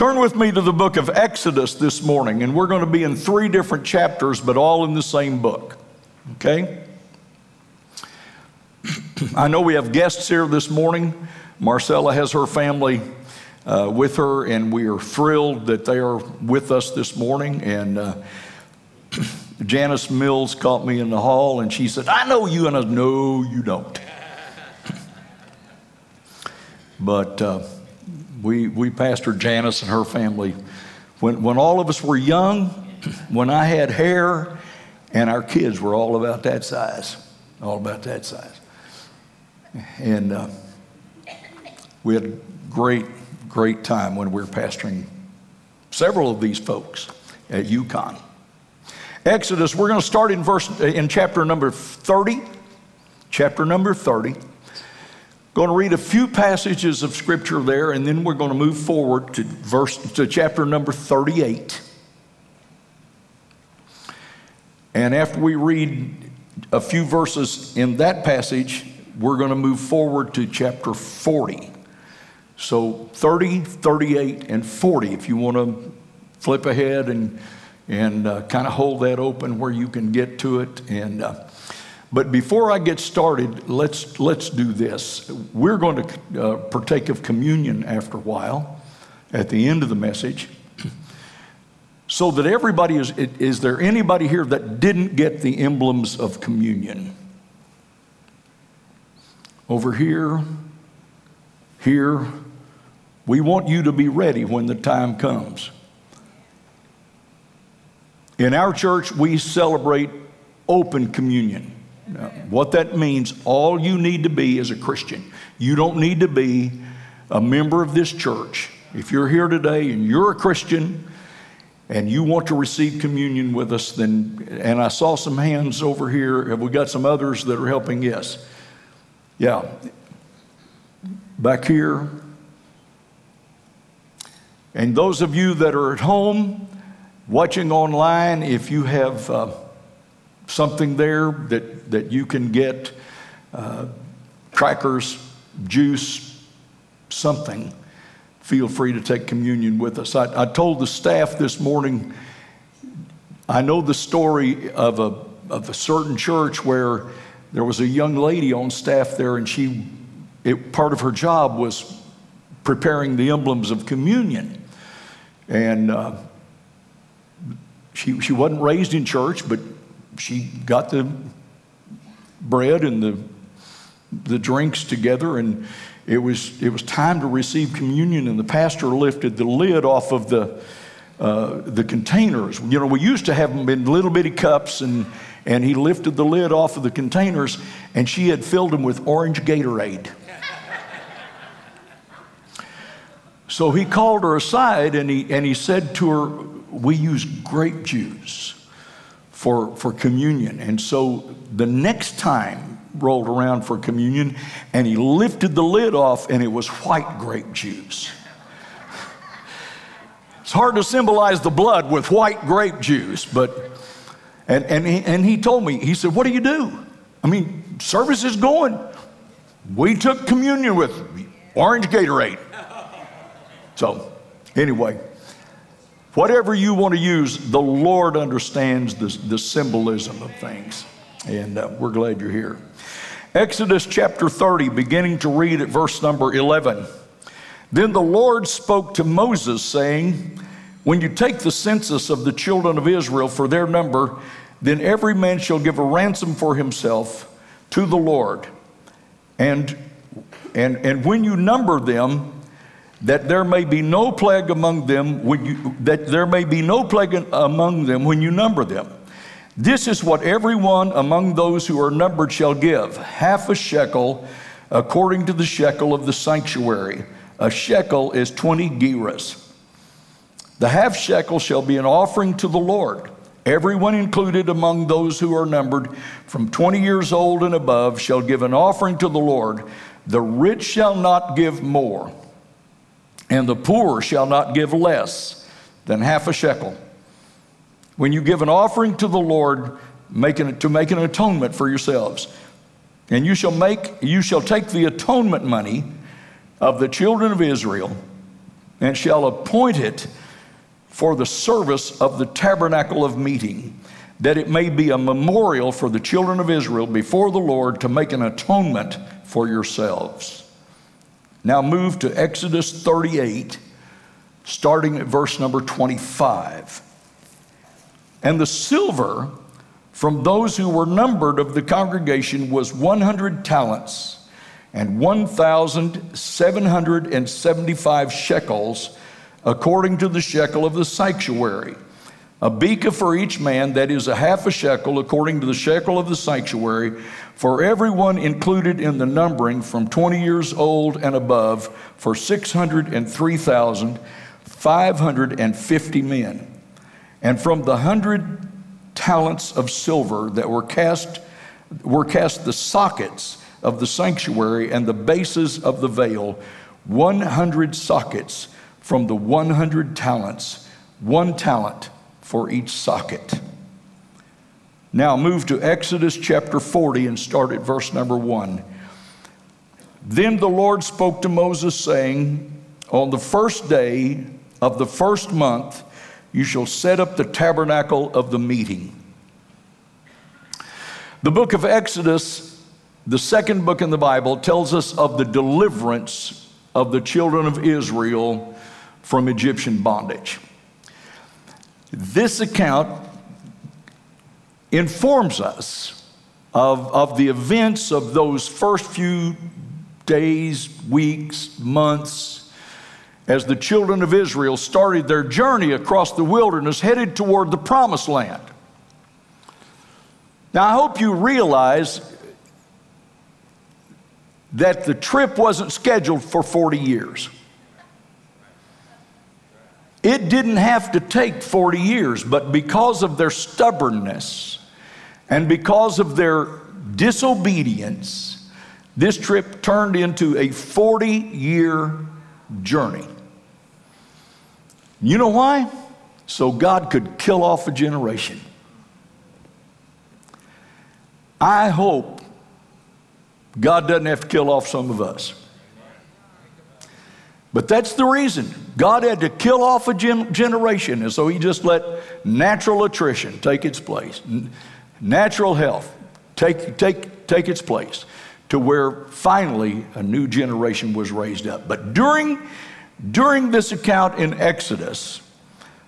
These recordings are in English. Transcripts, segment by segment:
Turn with me to the book of Exodus this morning, and we're going to be in three different chapters, but all in the same book, okay? I know we have guests here this morning. Marcella has her family with her, and we are thrilled that they are with us this morning. And Janice Mills caught me in the hall, and she said, "I know you," and I said, "No, you don't." But we pastored Janice and her family. When all of us were young, when I had hair, and our kids were all about that size, And we had a great time when we were pastoring several of these folks at UConn. Exodus, we're going to start in chapter number 30. Chapter number 30. Going to read a few passages of scripture there, and then we're going to move forward to chapter number 38. And after we read a few verses in that passage, we're going to move forward to chapter 40. So 30, 38, and 40. If you want to flip ahead and kind of hold that open where you can get to it. And but before I get started, let's do this. We're going to partake of communion after a while, at the end of the message, so that everybody is there anybody here that didn't get the emblems of communion? Over here, we want you to be ready when the time comes. In our church, we celebrate open communion. Now, what that means, all you need to be is a Christian. You don't need to be a member of this church. If you're here today and you're a Christian and you want to receive communion with us, then, and I saw some hands over here. Have we got some others that are helping? Yes. Yeah, back here. And those of you that are at home, watching online, if you have something there that you can get, crackers, juice, something, feel free to take communion with us. I told the staff this morning, I know the story of a certain church where there was a young lady on staff there, and part of her job was preparing the emblems of communion. And she wasn't raised in church, but she got the bread and the drinks together, and it was time to receive communion. And the pastor lifted the lid off of the containers. You know, we used to have them in little bitty cups, and he lifted the lid off of the containers, and she had filled them with orange Gatorade. So he called her aside, and he said to her, "We use grape juice for communion." And so the next time rolled around for communion, and he lifted the lid off, and it was white grape juice. It's hard to symbolize the blood with white grape juice, but... And he told me, he said, "What do you do? I mean, service is going. We took communion with orange Gatorade." So anyway, whatever you want to use, the Lord understands the symbolism of things. And we're glad you're here. Exodus chapter 30, beginning to read at verse number 11. "Then the Lord spoke to Moses, saying, 'When you take the census of the children of Israel for their number, then every man shall give a ransom for himself to the Lord. And when you number them, that there may be no plague among them when you number them. This is what everyone among those who are numbered shall give: half a shekel according to the shekel of the sanctuary. A shekel is 20 gerahs. The half shekel shall be an offering to the Lord. Everyone included among those who are numbered from 20 years old and above shall give an offering to the Lord. The rich shall not give more, and the poor shall not give less than half a shekel. When you give an offering to the Lord, to make an atonement for yourselves, and you shall take the atonement money of the children of Israel and shall appoint it for the service of the tabernacle of meeting, that it may be a memorial for the children of Israel before the Lord to make an atonement for yourselves." Now move to Exodus 38, starting at verse number 25. "And the silver from those who were numbered of the congregation was 100 talents and 1,775 shekels, according to the shekel of the sanctuary. A beker for each man, that is a half a shekel, according to the shekel of the sanctuary, for everyone included in the numbering from 20 years old and above, for 603,550 men. And from the 100 talents of silver that were cast the sockets of the sanctuary and the bases of the veil, 100 sockets from the 100 talents, 1 talent for each socket." Now move to Exodus chapter 40 and start at verse number 1. "Then the Lord spoke to Moses, saying, On the first day of the first month, you shall set up the tabernacle of the meeting." The book of Exodus, the second book in the Bible, tells us of the deliverance of the children of Israel from Egyptian bondage. This account informs us of the events of those first few days, weeks, months, as the children of Israel started their journey across the wilderness, headed toward the promised land. Now, I hope you realize that the trip wasn't scheduled for 40 years. It didn't have to take 40 years, but because of their stubbornness and because of their disobedience, this trip turned into a 40-year journey. You know why? So God could kill off a generation. I hope God doesn't have to kill off some of us. But that's the reason. God had to kill off a generation, and so he just let natural attrition take its place. Natural health take its place, to where finally a new generation was raised up. But during this account in Exodus,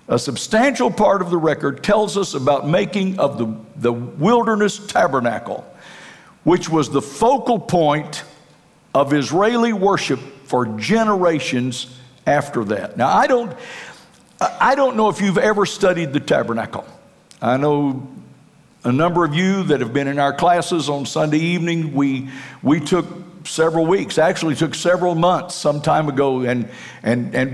a substantial part of the record tells us about making of the wilderness tabernacle, which was the focal point of Israeli worship for generations after that. Now, I don't know if you've ever studied the tabernacle. I know a number of you that have been in our classes on Sunday evening. We took several weeks, actually took several months some time ago, and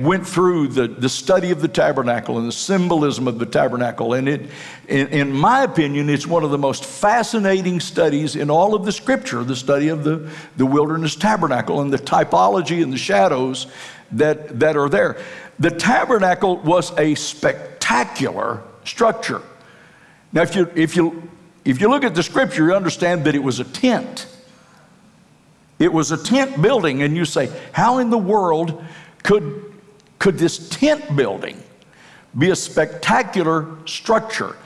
went through the study of the tabernacle and the symbolism of the tabernacle. And it, in my opinion, it's one of the most fascinating studies in all of the scripture, the study of the wilderness tabernacle and the typology and the shadows that are there. The tabernacle was a spectacular structure. Now, if you look at the scripture, you understand that it was a tent. It was a tent building, and you say, how in the world could this tent building be a spectacular structure?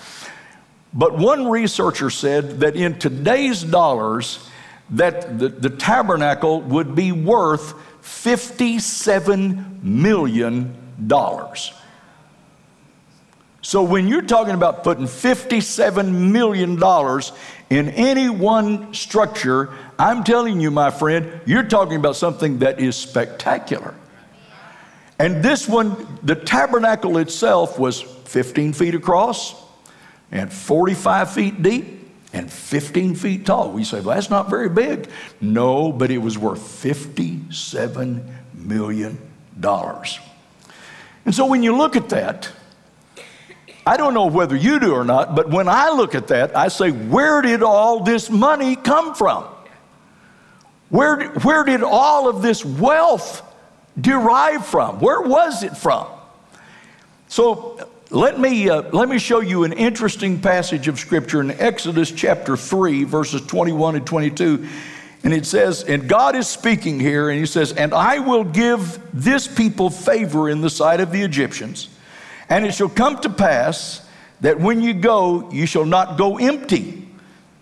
But one researcher said that in today's dollars, that the tabernacle would be worth $57 million. So when you're talking about putting $57 million in any one structure, I'm telling you, my friend, you're talking about something that is spectacular. And this one, the tabernacle itself, was 15 feet across and 45 feet deep and 15 feet tall. We say, well, that's not very big. No, but it was worth $57 million. And so when you look at that, I don't know whether you do or not, but when I look at that, I say, where did all this money come from? Where did all of this wealth derive from? Where was it from? So let me show you an interesting passage of Scripture in Exodus chapter 3, verses 21 and 22. And it says, and God is speaking here, and he says, and I will give this people favor in the sight of the Egyptians. And it shall come to pass that when you go, you shall not go empty,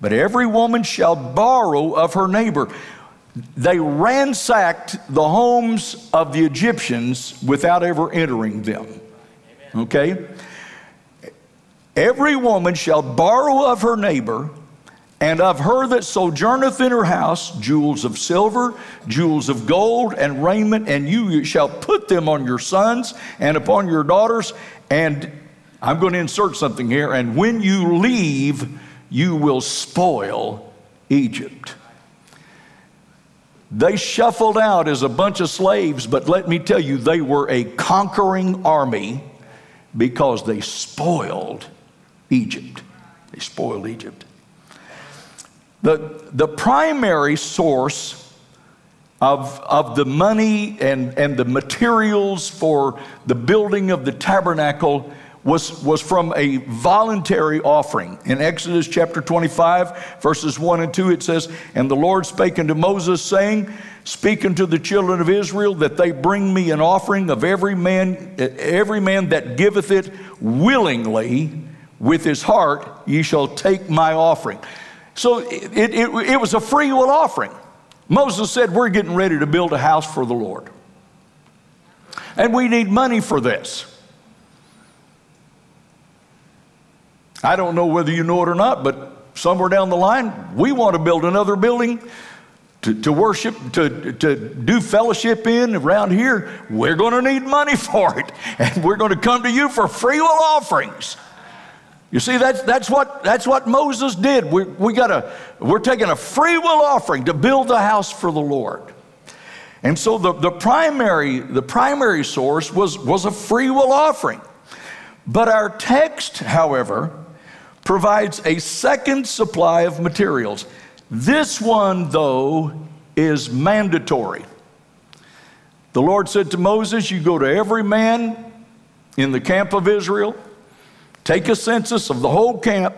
but every woman shall borrow of her neighbor. They ransacked the homes of the Egyptians without ever entering them. Amen. Okay? Every woman shall borrow of her neighbor, and of her that sojourneth in her house, jewels of silver, jewels of gold, and raiment, and you shall put them on your sons and upon your daughters. And I'm going to insert something here. And when you leave, you will spoil Egypt. They shuffled out as a bunch of slaves, but let me tell you, they were a conquering army because they spoiled Egypt. They spoiled Egypt. The primary source of the money and the materials for the building of the tabernacle was from a voluntary offering. In Exodus chapter 25, verses 1 and 2, it says, and the Lord spake unto Moses, saying, speak unto the children of Israel that they bring me an offering of every man that giveth it willingly with his heart, ye shall take my offering. So it was a free will offering. Moses said, we're getting ready to build a house for the Lord, and we need money for this. I don't know whether you know it or not, but somewhere down the line, we want to build another building to worship, to do fellowship in around here. We're going to need money for it, and we're going to come to you for free will offerings. You see, that's what Moses did. We're taking a free will offering to build the house for the Lord. And so the primary source was a free will offering. But our text, however, provides a second supply of materials. This one, though, is mandatory. The Lord said to Moses, you go to every man in the camp of Israel, take a census of the whole camp,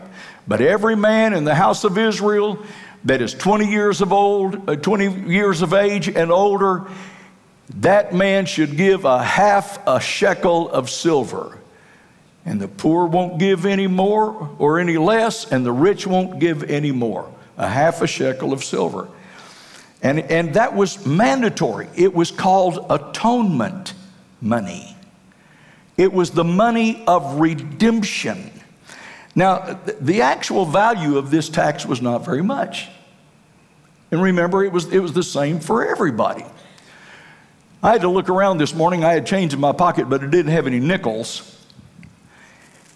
but every man in the house of Israel that is 20 years of age and older, that man should give a half a shekel of silver. And the poor won't give any more or any less, and the rich won't give any more. A half a shekel of silver. And that was mandatory. It was called atonement money. It was the money of redemption. Now, the actual value of this tax was not very much. And remember, it was the same for everybody. I had to look around this morning. I had change in my pocket, but I didn't have any nickels.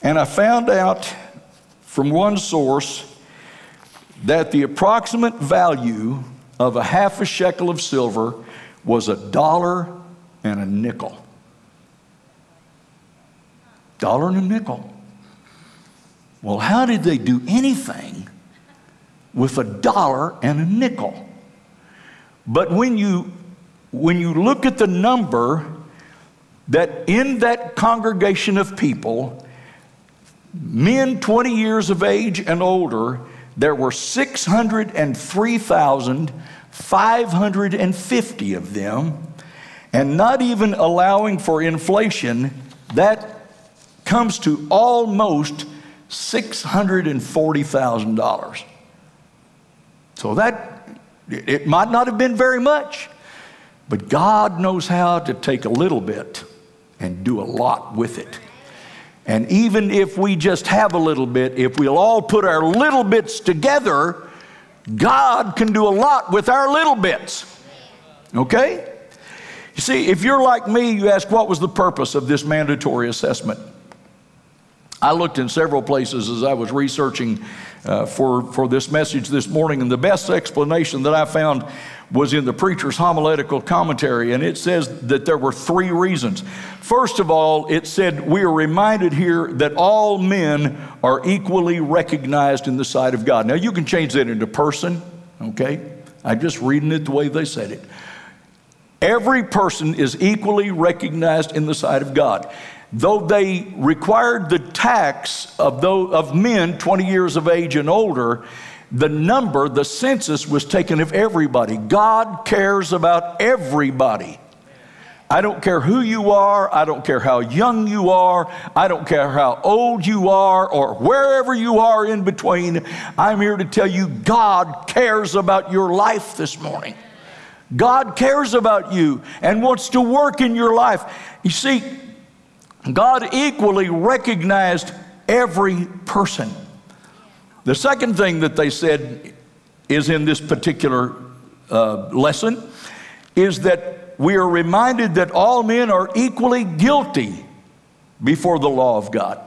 And I found out from one source that the approximate value of a half a shekel of silver was $1 and a nickel. $1 and a nickel. Well, how did they do anything with $1 and a nickel? But when you look at the number that in that congregation of people, men 20 years of age and older, there were 603,550 of them, and not even allowing for inflation, that comes to almost $640,000. So that, it might not have been very much, but God knows how to take a little bit and do a lot with it. And even if we just have a little bit, if we'll all put our little bits together, God can do a lot with our little bits. Okay? You see, if you're like me, you ask, what was the purpose of this mandatory assessment? I looked in several places as I was researching for this message this morning, and the best explanation that I found was in the preacher's homiletical commentary, and it says that there were three reasons. First of all, it said we are reminded here that all men are equally recognized in the sight of God. Now, you can change that into person, okay? I'm just reading it the way they said it. Every person is equally recognized in the sight of God. Though they required the tax of men 20 years of age and older, the number, the census was taken of everybody. God cares about everybody. I don't care who you are. I don't care how young you are. I don't care how old you are or wherever you are in between. I'm here to tell you God cares about your life this morning. God cares about you and wants to work in your life. You see, God equally recognized every person. The second thing that they said is in this particular lesson is that we are reminded that all men are equally guilty before the law of God.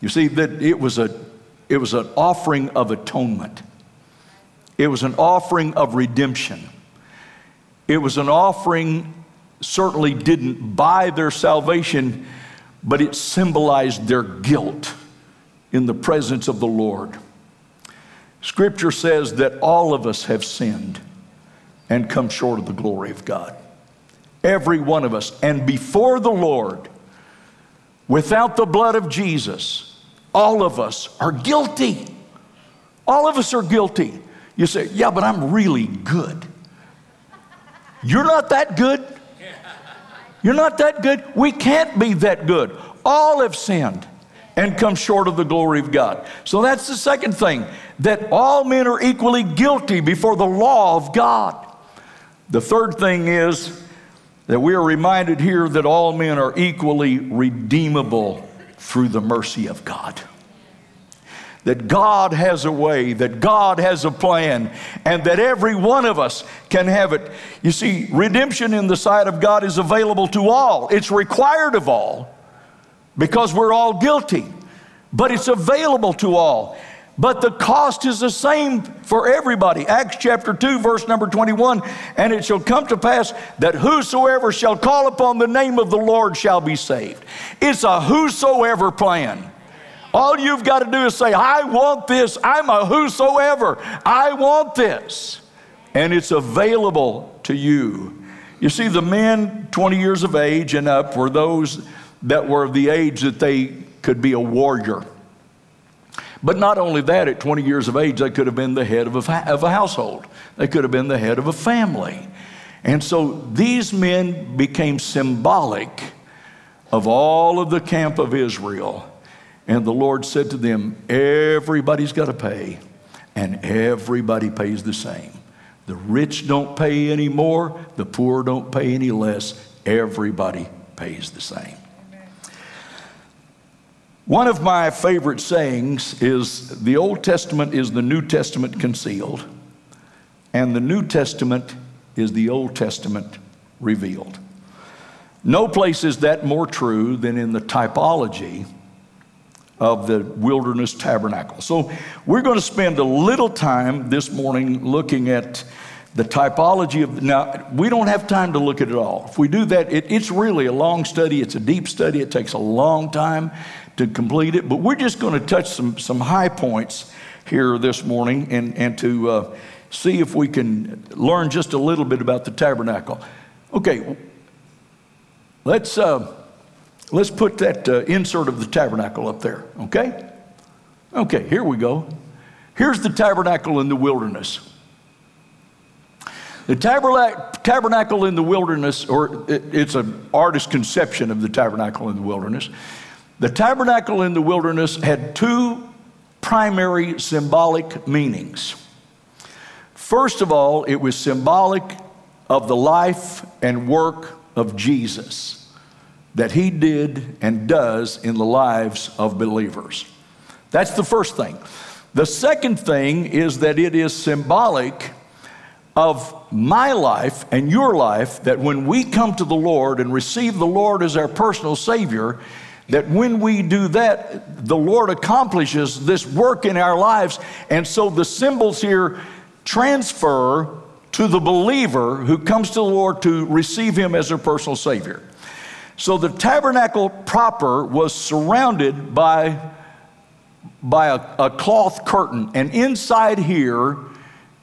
You see, that it was an offering of atonement. It was an offering of redemption. It was an offering, certainly didn't buy their salvation, but it symbolized their guilt in the presence of the Lord. Scripture says that all of us have sinned and come short of the glory of God. Every one of us. And before the Lord, without the blood of Jesus, all of us are guilty. All of us are guilty. You say, yeah, but I'm really good. You're not that good. You're not that good. We can't be that good. All have sinned and come short of the glory of God. So that's the second thing, that all men are equally guilty before the law of God. The third thing is that we are reminded here that all men are equally redeemable through the mercy of God. That God has a way, that God has a plan, and that every one of us can have it. You see, redemption in the sight of God is available to all. It's required of all, because we're all guilty, but it's available to all. But the cost is the same for everybody. Acts chapter 2, verse number 21, and it shall come to pass that whosoever shall call upon the name of the Lord shall be saved. It's a whosoever plan. All you've got to do is say, I want this. I'm a whosoever. I want this. And it's available to you. You see, the men 20 years of age and up were those that were of the age that they could be a warrior. But not only that, at 20 years of age, they could have been the head of a household. They could have been the head of a family. And so these men became symbolic of all of the camp of Israel. And the Lord said to them, everybody's got to pay, and everybody pays the same. The rich don't pay any more. The poor don't pay any less. Everybody pays the same. One of my favorite sayings is the Old Testament is the New Testament concealed, and the New Testament is the Old Testament revealed. No place is that more true than in the typology of the wilderness tabernacle. So we're going to spend a little time this morning looking at the typology of, now, we don't have time to look at it all. If we do that, it's really a long study. It's a deep study. It takes a long time to complete it. But we're just going to touch some high points here this morning and to see if we can learn just a little bit about the tabernacle. Okay, let's put that insert of the tabernacle up there, okay? Okay, here we go. Here's the tabernacle in the wilderness. The tabernacle in the wilderness, or it's an artist's conception of the tabernacle in the wilderness. The tabernacle in the wilderness had two primary symbolic meanings. First of all, it was symbolic of the life and work of Jesus that he did and does in the lives of believers. That's the first thing. The second thing is that it is symbolic of my life and your life, that when we come to the Lord and receive the Lord as our personal Savior, that when we do that, the Lord accomplishes this work in our lives. And so the symbols here transfer to the believer who comes to the Lord to receive him as their personal Savior. So the tabernacle proper was surrounded by a cloth curtain, and inside here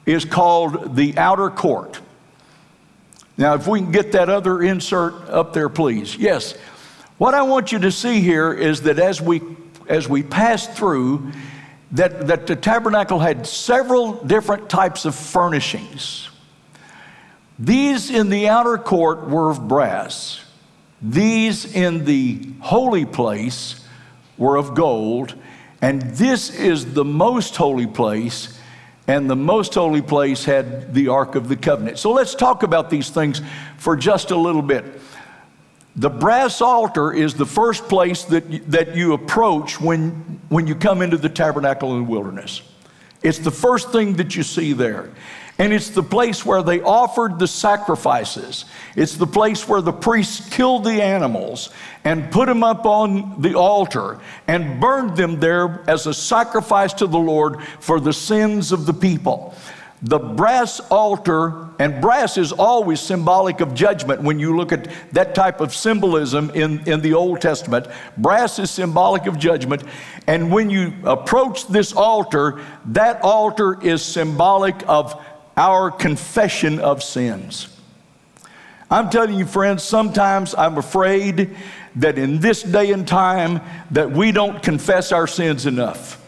is called the outer court. Now, if we can get that other insert up there, please. Yes. What I want you to see here is that as we pass through that the tabernacle had several different types of furnishings. These in the outer court were of brass. These in the holy place were of gold. And this is the most holy place, and the most holy place had the Ark of the Covenant. So let's talk about these things for just a little bit. The brass altar is the first place that you approach when you come into the tabernacle in the wilderness. It's the first thing that you see there. And it's the place where they offered the sacrifices. It's the place where the priests killed the animals and put them up on the altar and burned them there as a sacrifice to the Lord for the sins of the people. The brass altar, and brass is always symbolic of judgment. When you look at that type of symbolism in the Old Testament, brass is symbolic of judgment. And when you approach this altar, that altar is symbolic of our confession of sins. I'm telling you, friends, sometimes I'm afraid that in this day and time that we don't confess our sins enough.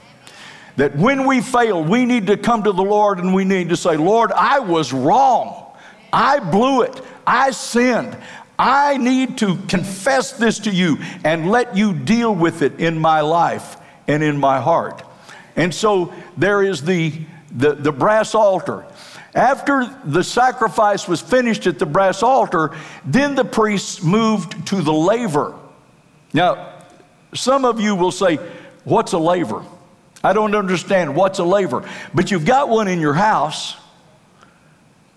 That when we fail, we need to come to the Lord and we need to say, Lord, I was wrong. I blew it. I sinned. I need to confess this to you and let you deal with it in my life and in my heart. And so there is the brass altar. After the sacrifice was finished at the brass altar, then the priests moved to the laver. Now, some of you will say, what's a laver? I don't understand, what's a laver? But you've got one in your house.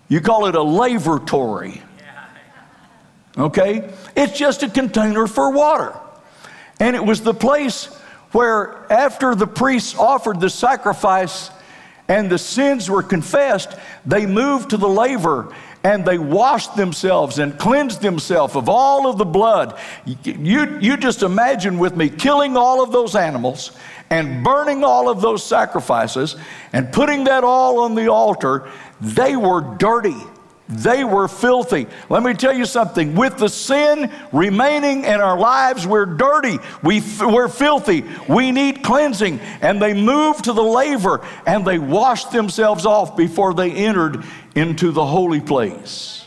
You call it a lavatory. Okay? It's just a container for water. And it was the place where after the priests offered the sacrifice and the sins were confessed, they moved to the laver and they washed themselves and cleansed themselves of all of the blood. You just imagine with me killing all of those animals and burning all of those sacrifices and putting that all on the altar. They were dirty. They were filthy. Let me tell you something. With the sin remaining in our lives, we're dirty. We're filthy. We need cleansing. And they moved to the laver and they washed themselves off before they entered into the holy place.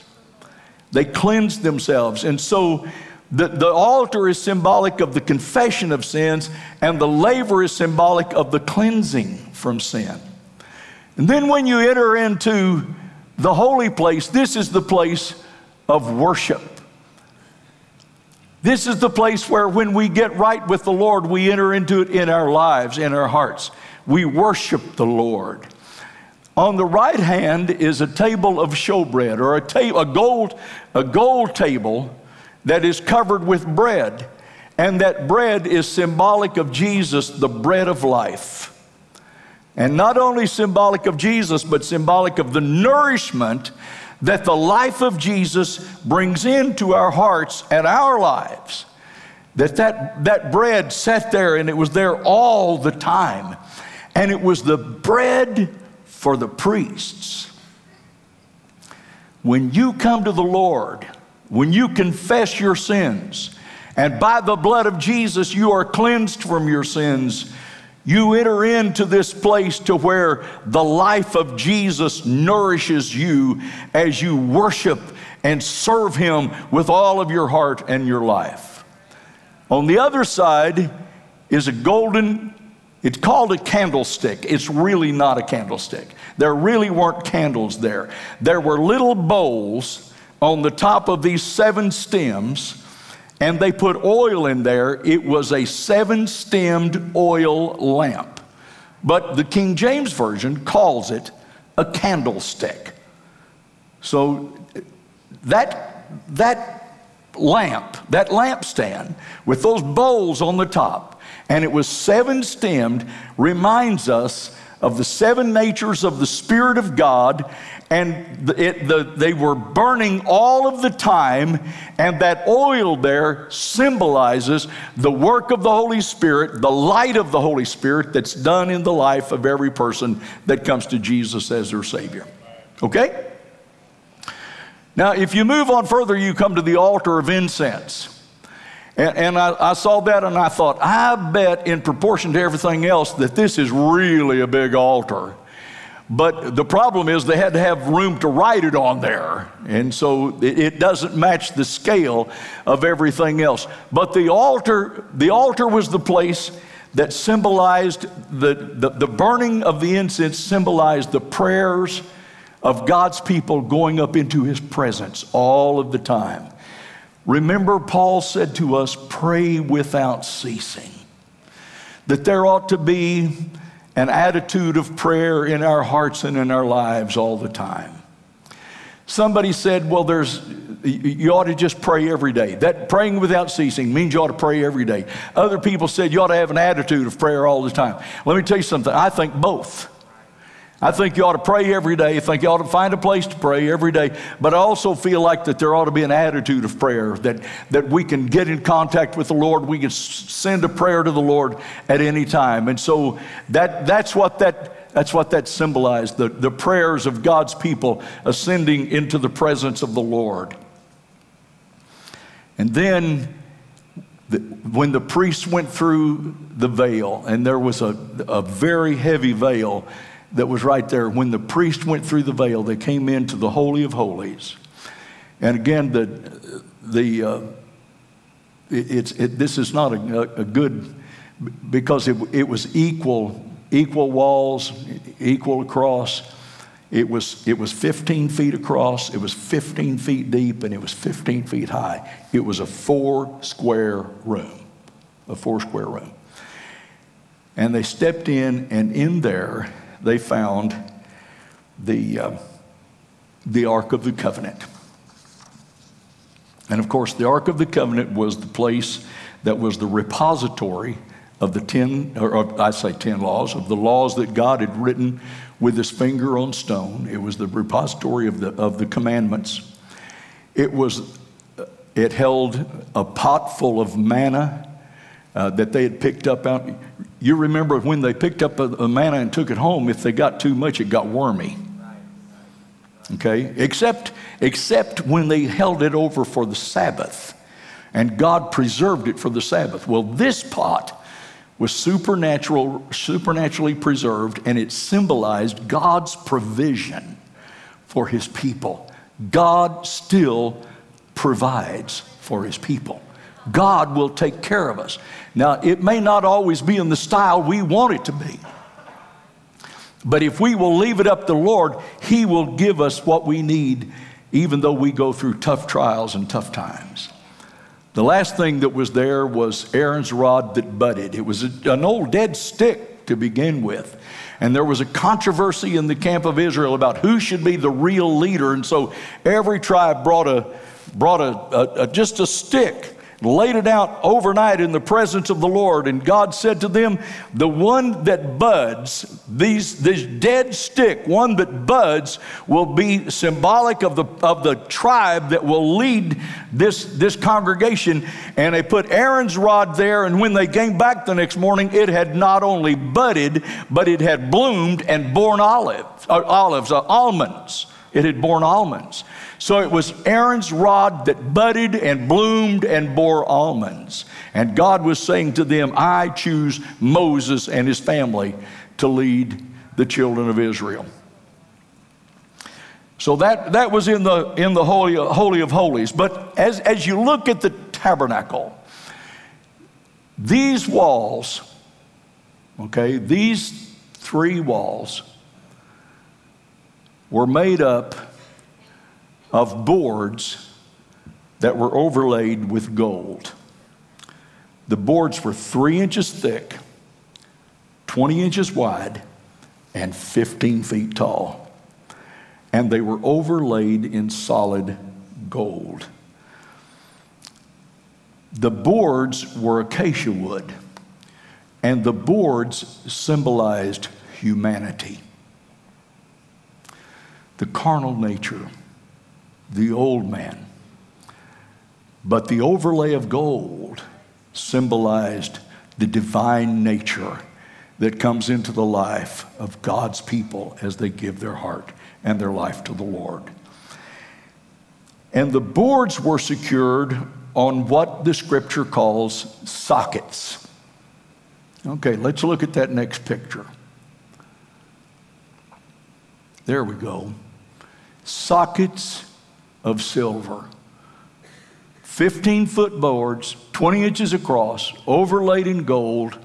They cleansed themselves. And so the altar is symbolic of the confession of sins, and the laver is symbolic of the cleansing from sin. And then when you enter into the holy place, this is the place of worship. This is the place where when we get right with the Lord, we enter into it in our lives, in our hearts. We worship the Lord. On the right hand is a table of showbread, or a gold table that is covered with bread. And that bread is symbolic of Jesus, the bread of life. And not only symbolic of Jesus, but symbolic of the nourishment that the life of Jesus brings into our hearts and our lives. That bread sat there, and it was there all the time. And it was the bread for the priests. When you come to the Lord, when you confess your sins, and by the blood of Jesus you are cleansed from your sins, you enter into this place to where the life of Jesus nourishes you as you worship and serve Him with all of your heart and your life. On the other side is a golden, it's called a candlestick. It's really not a candlestick. There really weren't candles there. There were little bowls on the top of these seven stems, and they put oil in there. It was a seven-stemmed oil lamp. But the King James Version calls it a candlestick. So that lampstand with those bowls on the top, and it was seven-stemmed, reminds us of the seven natures of the Spirit of God, and they were burning all of the time, and that oil there symbolizes the work of the Holy Spirit, the light of the Holy Spirit that's done in the life of every person that comes to Jesus as their Savior. Okay? Now, if you move on further, you come to the altar of incense. And I saw that and I thought, I bet in proportion to everything else that this is really a big altar. But the problem is they had to have room to write it on there. And so it doesn't match the scale of everything else. But the altar was the place that symbolized the burning of the incense symbolized the prayers of God's people going up into His presence all of the time. Remember, Paul said to us, pray without ceasing. That there ought to be an attitude of prayer in our hearts and in our lives all the time. Somebody said, well, you ought to just pray every day. That praying without ceasing means you ought to pray every day. Other people said you ought to have an attitude of prayer all the time. Let me tell you something, I think both. I think you ought to pray every day. I think you ought to find a place to pray every day. But I also feel like that there ought to be an attitude of prayer, that we can get in contact with the Lord. We can send a prayer to the Lord at any time. And so that's what that symbolized, the prayers of God's people ascending into the presence of the Lord. And then when the priests went through the veil, and there was a very heavy veil that was right there. When the priest went through the veil, they came into the Holy of Holies. And again, this is not a good, because it was equal walls, equal across. It was 15 feet across, it was 15 feet deep, and it was 15 feet high. It was a four square room. And they stepped in, and in there, they found the Ark of the Covenant. And of course, the Ark of the Covenant was the place that was the repository of the ten laws, of the laws that God had written with His finger on stone. It was the repository of the commandments. It held a pot full of manna that they had picked up out. You remember when they picked up a manna and took it home, if they got too much, it got wormy. Okay? Except when they held it over for the Sabbath, and God preserved it for the Sabbath. Well, this pot was supernaturally preserved, and it symbolized God's provision for His people. God still provides for His people. God will take care of us. Now, it may not always be in the style we want it to be, but if we will leave it up to the Lord, He will give us what we need, even though we go through tough trials and tough times. The last thing that was there was Aaron's rod that budded. It was an old dead stick to begin with. And there was a controversy in the camp of Israel about who should be the real leader. And so every tribe brought just a stick, laid it out overnight in the presence of the Lord, and God said to them, the one that buds, this dead stick, one that buds will be symbolic of the tribe that will lead this congregation. And they put Aaron's rod there, and when they came back the next morning, it had not only budded, but it had bloomed and borne almonds. It had borne almonds. So it was Aaron's rod that budded and bloomed and bore almonds. And God was saying to them, I choose Moses and his family to lead the children of Israel. So that was in the Holy of Holies. But as you look at the tabernacle, these walls, okay, these three walls, were made up of boards that were overlaid with gold. The boards were 3 inches thick, 20 inches wide, and 15 feet tall. And they were overlaid in solid gold. The boards were acacia wood, and the boards symbolized humanity. The carnal nature, the old man. But the overlay of gold symbolized the divine nature that comes into the life of God's people as they give their heart and their life to the Lord. And the boards were secured on what the scripture calls sockets. Okay, let's look at that next picture. There we go. Sockets of silver. 15-foot boards, 20 inches across, overlaid in gold,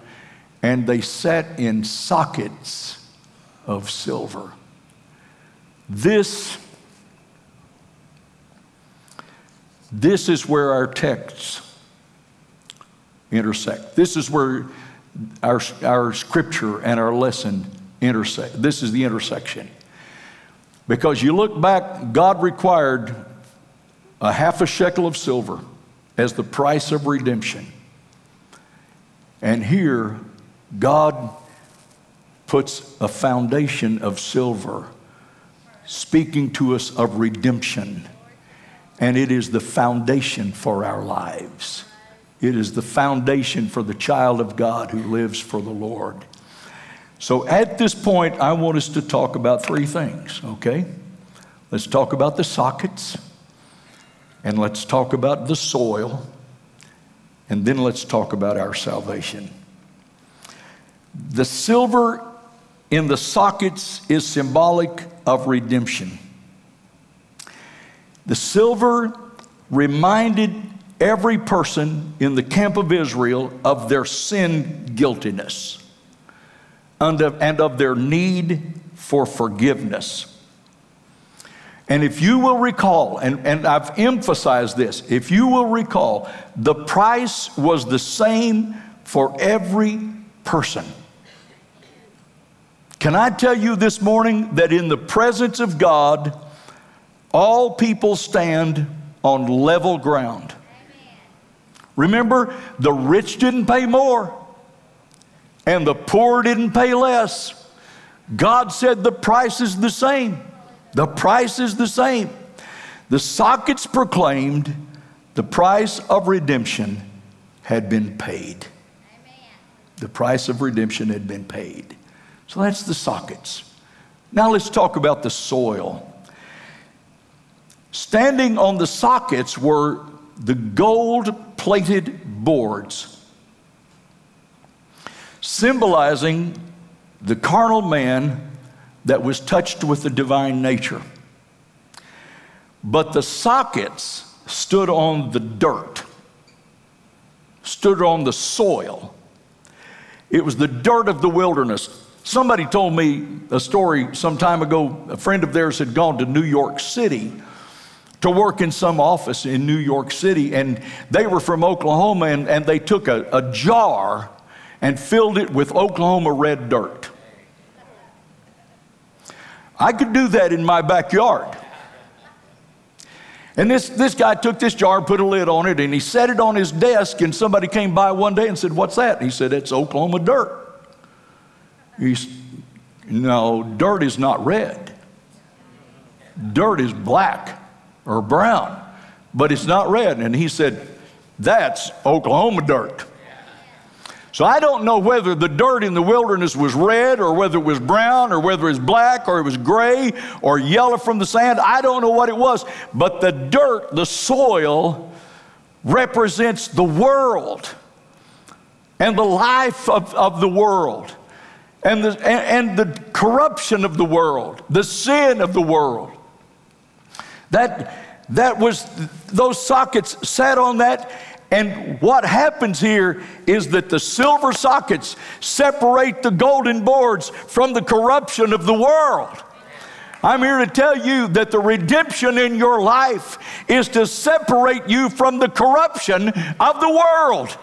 and they sat in sockets of silver. This is where our texts intersect. This is where our scripture and our lesson intersect. This is the intersection. Because you look back, God required a half a shekel of silver as the price of redemption. And here, God puts a foundation of silver, speaking to us of redemption. And it is the foundation for our lives. It is the foundation for the child of God who lives for the Lord. So at this point, I want us to talk about three things, okay? Let's talk about the sockets, and let's talk about the soil, and then let's talk about our salvation. The silver in the sockets is symbolic of redemption. The silver reminded every person in the camp of Israel of their sin guiltiness and of their need for forgiveness. And if you will recall, and I've emphasized this, if you will recall, the price was the same for every person. Can I tell you this morning that in the presence of God, all people stand on level ground? Amen. Remember, the rich didn't pay more, and the poor didn't pay less. God said the price is the same. The price is the same. The sockets proclaimed the price of redemption had been paid. Amen. The price of redemption had been paid. So that's the sockets. Now let's talk about the soil. Standing on the sockets were the gold-plated boards, symbolizing the carnal man that was touched with the divine nature. But the sockets stood on the dirt, stood on the soil. It was the dirt of the wilderness. Somebody told me a story some time ago. A friend of theirs had gone to New York City to work in some office in New York City, and they were from Oklahoma, and they took a jar and filled it with Oklahoma red dirt. I could do that in my backyard. And this guy took this jar and put a lid on it, and he set it on his desk, and somebody came by one day and said, "What's that?" And he said, "It's Oklahoma dirt." No, dirt is not red. Dirt is black or brown, but it's not red. And he said, "That's Oklahoma dirt." So I don't know whether the dirt in the wilderness was red or whether it was brown or whether it was black or it was gray or yellow from the sand. I don't know what it was, but the dirt, the soil, represents the world and the life of the world and the corruption of the world, the sin of the world. That was, those sockets sat on that, and what happens here is that the silver sockets separate the golden boards from the corruption of the world. I'm here to tell you that the redemption in your life is to separate you from the corruption of the world.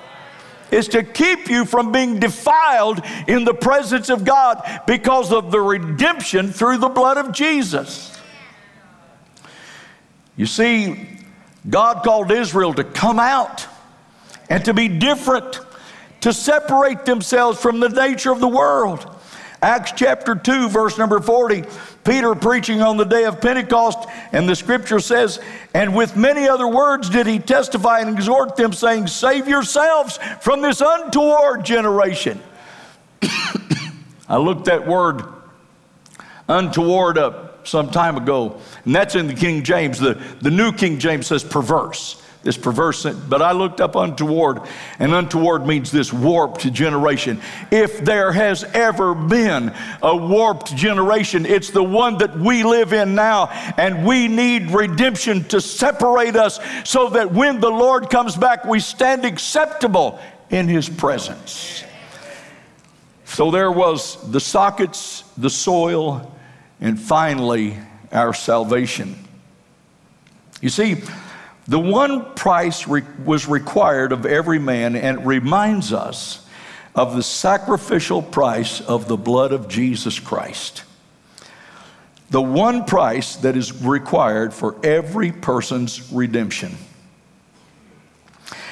It's to keep you from being defiled in the presence of God because of the redemption through the blood of Jesus. You see, God called Israel to come out and to be different, to separate themselves from the nature of the world. Acts chapter 2, verse number 40, Peter preaching on the day of Pentecost, and the scripture says, "And with many other words did he testify and exhort them, saying, save yourselves from this untoward generation." I looked that word untoward up some time ago, and that's in the King James. The New King James says perverse. This perverse, but I looked up untoward, and untoward means this warped generation. If there has ever been a warped generation, it's the one that we live in now, and we need redemption to separate us so that when the Lord comes back, we stand acceptable in His presence. So there was the sockets, the soil, and finally our salvation. You see, the one price was required of every man, and it reminds us of the sacrificial price of the blood of Jesus Christ. The one price that is required for every person's redemption.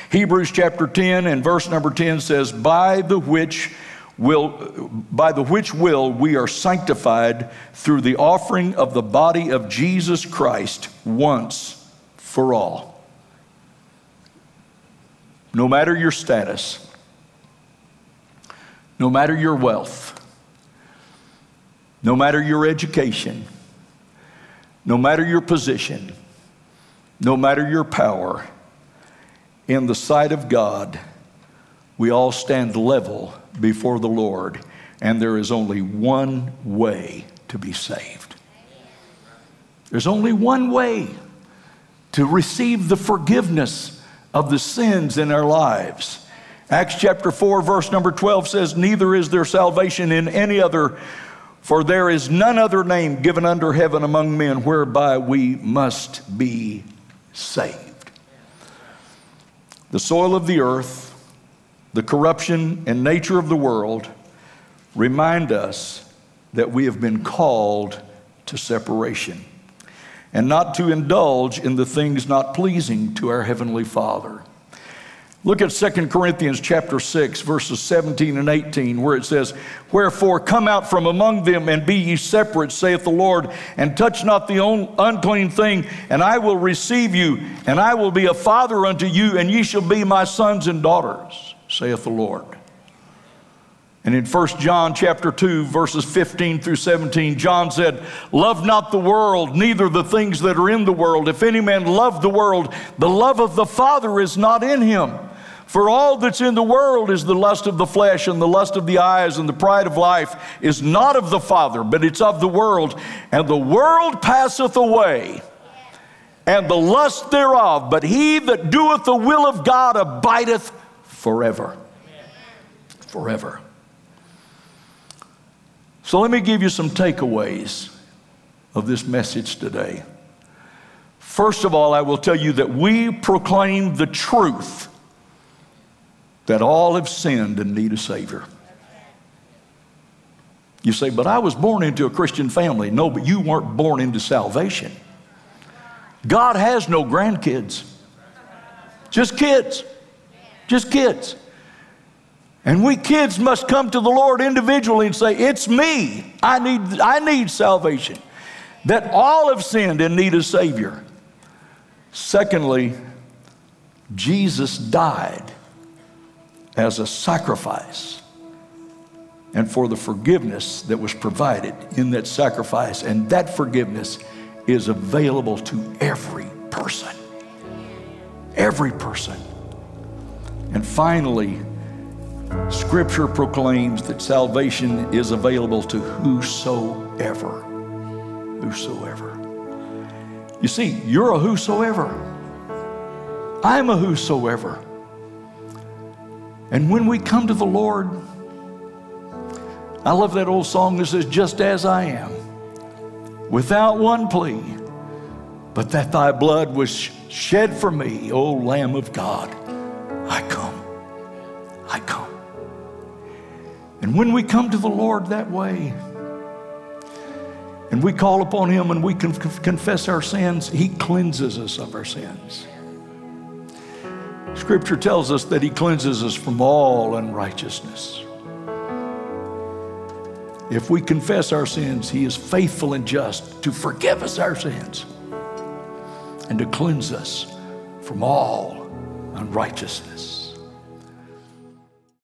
Hebrews chapter 10 and verse number 10 says, by the which will we are sanctified through the offering of the body of Jesus Christ once for all. No matter your status, no matter your wealth, no matter your education, no matter your position, no matter your power, in the sight of God, we all stand level before the Lord, and there is only one way to be saved. There's only one way to receive the forgiveness of the sins in our lives. Acts chapter 4, verse number 12 says, neither is there salvation in any other, for there is none other name given under heaven among men whereby we must be saved. The soil of the earth, the corruption and nature of the world remind us that we have been called to separation, and not to indulge in the things not pleasing to our Heavenly Father. Look at 2 Corinthians chapter 6, verses 17 and 18, where it says, wherefore come out from among them, and be ye separate, saith the Lord, and touch not the unclean thing, and I will receive you, and I will be a father unto you, and ye shall be my sons and daughters, saith the Lord. And in 1 John chapter 2, verses 15 through 17, John said, love not the world, neither the things that are in the world. If any man love the world, the love of the Father is not in him. For all that's in the world is the lust of the flesh, and the lust of the eyes, and the pride of life is not of the Father, but it's of the world. And the world passeth away, and the lust thereof, but he that doeth the will of God abideth forever. Forever. So let me give you some takeaways of this message today. First of all, I will tell you that we proclaim the truth that all have sinned and need a Savior. You say, but I was born into a Christian family. No, but you weren't born into salvation. God has no grandkids, just kids, just kids. And we kids must come to the Lord individually and say, it's me, I need salvation. That all have sinned and need a Savior. Secondly, Jesus died as a sacrifice and for the forgiveness that was provided in that sacrifice. And that forgiveness is available to every person. Every person. And finally, Scripture proclaims that salvation is available to whosoever. Whosoever. You see, you're a whosoever. I'm a whosoever. And when we come to the Lord, I love that old song that says, just as I am, without one plea, but that thy blood was shed for me, O Lamb of God, I come. And when we come to the Lord that way, and we call upon Him and we confess our sins, He cleanses us of our sins. Scripture tells us that He cleanses us from all unrighteousness. If we confess our sins, He is faithful and just to forgive us our sins and to cleanse us from all unrighteousness.